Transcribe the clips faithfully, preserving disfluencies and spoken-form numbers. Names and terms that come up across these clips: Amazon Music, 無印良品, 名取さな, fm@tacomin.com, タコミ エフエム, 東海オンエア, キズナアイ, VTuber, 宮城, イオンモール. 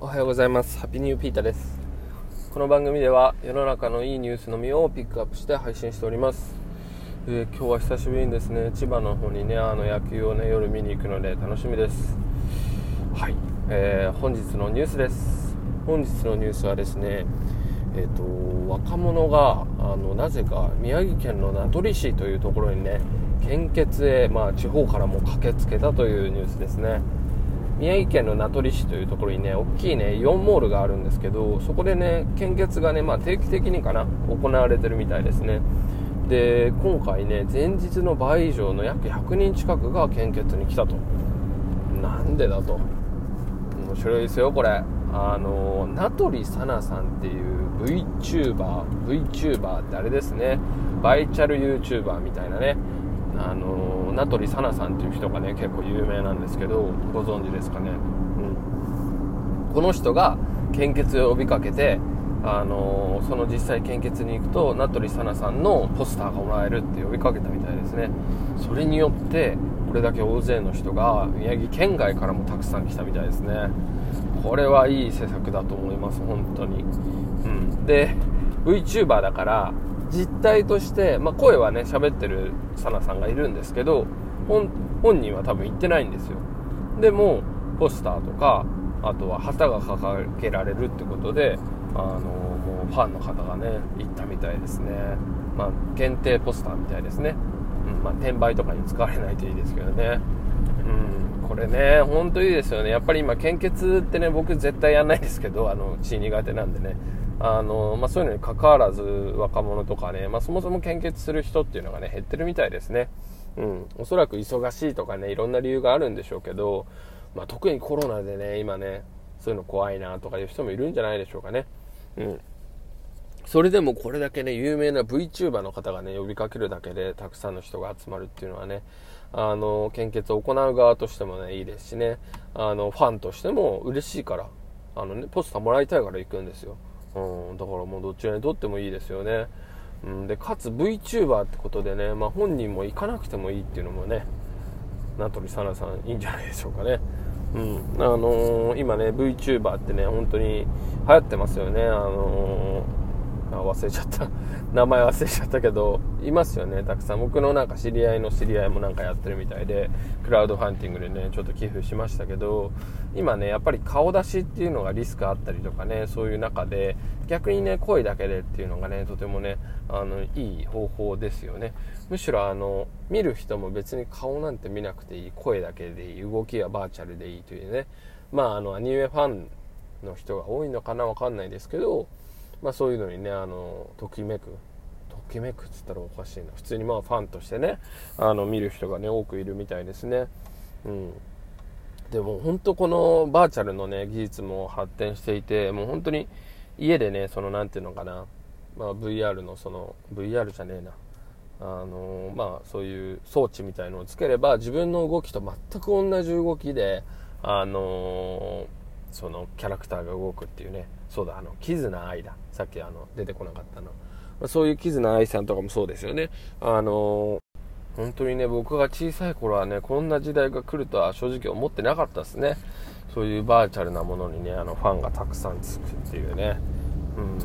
おはようございます。ハッピーニューピータです。この番組では世の中のいいニュースのみをピックアップして配信しております。えー、今日は久しぶりにですね、千葉の方にね、あの野球をね、夜見に行くので楽しみです。はい、えー、本日のニュースです。本日のニュースはですね、えー、と若者があのなぜか宮城県の名取市というところにね、献血へ、まあ、地方からも駆けつけたというニュースですね。宮城県の名取市というところにね、大きいね、イオンモールがあるんですけど、そこでね、献血がね、まあ、定期的にかな行われてるみたいですね。で、今回ね、前日の倍以上の約ひゃくにん近くが献血に来たと。なんでだと。面白いですよこれ。あの名取さなさんっていう VTuber VTuber ってあれですね、バイチャル YouTuber みたいなね、あの名取さなさんっていう人がね、結構有名なんですけど、ご存知ですかね。うん、この人が献血を呼びかけて、あのその実際献血に行くと名取さなさんのポスターがもらえるって呼びかけたみたいですね。それによってこれだけ大勢の人が宮城県外からもたくさん来たみたいですね。これはいい政策だと思います本当に。うん、で VTuber だから実態として、まあ、声はね喋ってるサナさんがいるんですけど、 本, 本人は多分言ってないんですよ。でもポスターとかあとは旗が掲げられるってことで、あのもうファンの方がね行ったみたいですね。まあ、限定ポスターみたいですね。うん、まあ、転売とかに使われないといいですけどね。うん、これね本当にいいですよね。やっぱり今献血ってね、僕絶対やんないですけど、あの血苦手なんでね、あのまあ、そういうのに関わらず若者とかね、まあ、そもそも献血する人っていうのがね減ってるみたいですね。うん、おそらく忙しいとかね、いろんな理由があるんでしょうけど、まあ、特にコロナでね今ねそういうの怖いなとかいう人もいるんじゃないでしょうかね。うん、それでもこれだけね有名な VTuber の方がね呼びかけるだけでたくさんの人が集まるっていうのはね、あの献血を行う側としてもねいいですしね、あのファンとしても嬉しいから、あの、ね、ポスターもらいたいから行くんですよ。うん、だからもうどちらにとってもいいですよね。うん、でかつ VTuber ってことでね、まあ、本人も行かなくてもいいっていうのもね、名取さなさんいいんじゃないでしょうかね。うん、あのー、今ね VTuber ってね本当に流行ってますよね。あのー、あ忘れちゃった名前忘れちゃったけどいますよね、たくさん。僕のなんか知り合いの知り合いもなんかやってるみたいで、クラウドファンディングでねちょっと寄付しましたけど、今ねやっぱり顔出しっていうのがリスクあったりとかね、そういう中で逆にね声だけでっていうのがねとてもね、あのいい方法ですよね。むしろあの見る人も別に顔なんて見なくていい、声だけでいい、動きはバーチャルでいいというね、まああのアニメファンの人が多いのかな、わかんないですけど、まあ、そういうのにねあのときめくときめくっつったらおかしいな、普通にまあファンとしてねあの見る人がね多くいるみたいですね。うん、でも本当このバーチャルのね技術も発展していて、もう本当に家でねそのなんていうのかな、まあ、ブイアール のその ブイアール じゃねえなあのまあそういう装置みたいのをつければ自分の動きと全く同じ動きであのーそのキャラクターが動くっていうね。そうだ、あのキズナアイだ、さっきあの出てこなかったの、まあ、そういうキズナアイさんとかもそうですよね。あのー、本当にね僕が小さい頃はねこんな時代が来るとは正直思ってなかったですね。そういうバーチャルなものにねあのファンがたくさんつくっていうね、うん、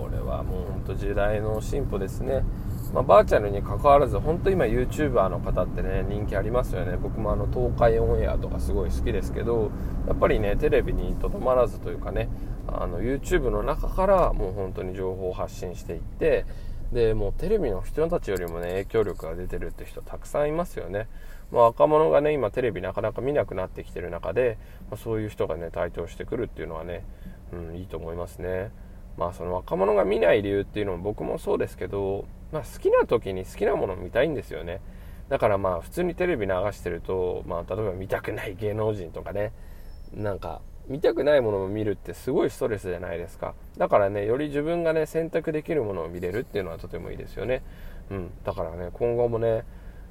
これはもう本当時代の進歩ですね。まあ、バーチャルに関わらず本当今 YouTuber の方ってね人気ありますよね。僕もあの東海オンエアとかすごい好きですけど、やっぱりねテレビにとどまらずというかね、あの YouTube の中からもう本当に情報を発信していって、でもうテレビの人たちよりもね影響力が出てるって人たくさんいますよね。まあ、若者がね今テレビなかなか見なくなってきてる中で、まあ、そういう人がね台頭してくるっていうのはね、うん、いいと思いますね。まあその若者が見ない理由っていうのも僕もそうですけど、まあ、好きな時に好きなものを見たいんですよね。だからまあ普通にテレビ流してると、まあ、例えば見たくない芸能人とかね、なんか見たくないものを見るってすごいストレスじゃないですか。だからねより自分がね選択できるものを見れるっていうのはとてもいいですよね。うん、だからね今後もね、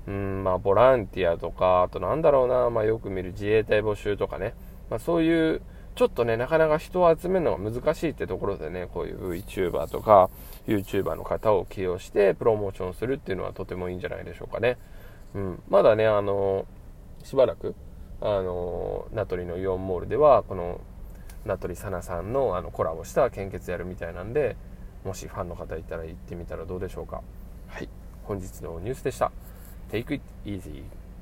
うん、まあボランティアとか、あとなんだろうな、まあ、よく見る自衛隊募集とかね、まあ、そういうちょっとねなかなか人を集めるのが難しいってところでね、こういう VTuber とか YouTuber の方を起用してプロモーションするっていうのはとてもいいんじゃないでしょうかね。うん、まだねあのしばらくあの名取のイオンモールではこの名取さなさん の, あのコラボした献血やるみたいなんで、もしファンの方いたら行ってみたらどうでしょうか。はい、本日のニュースでした。 Take it easy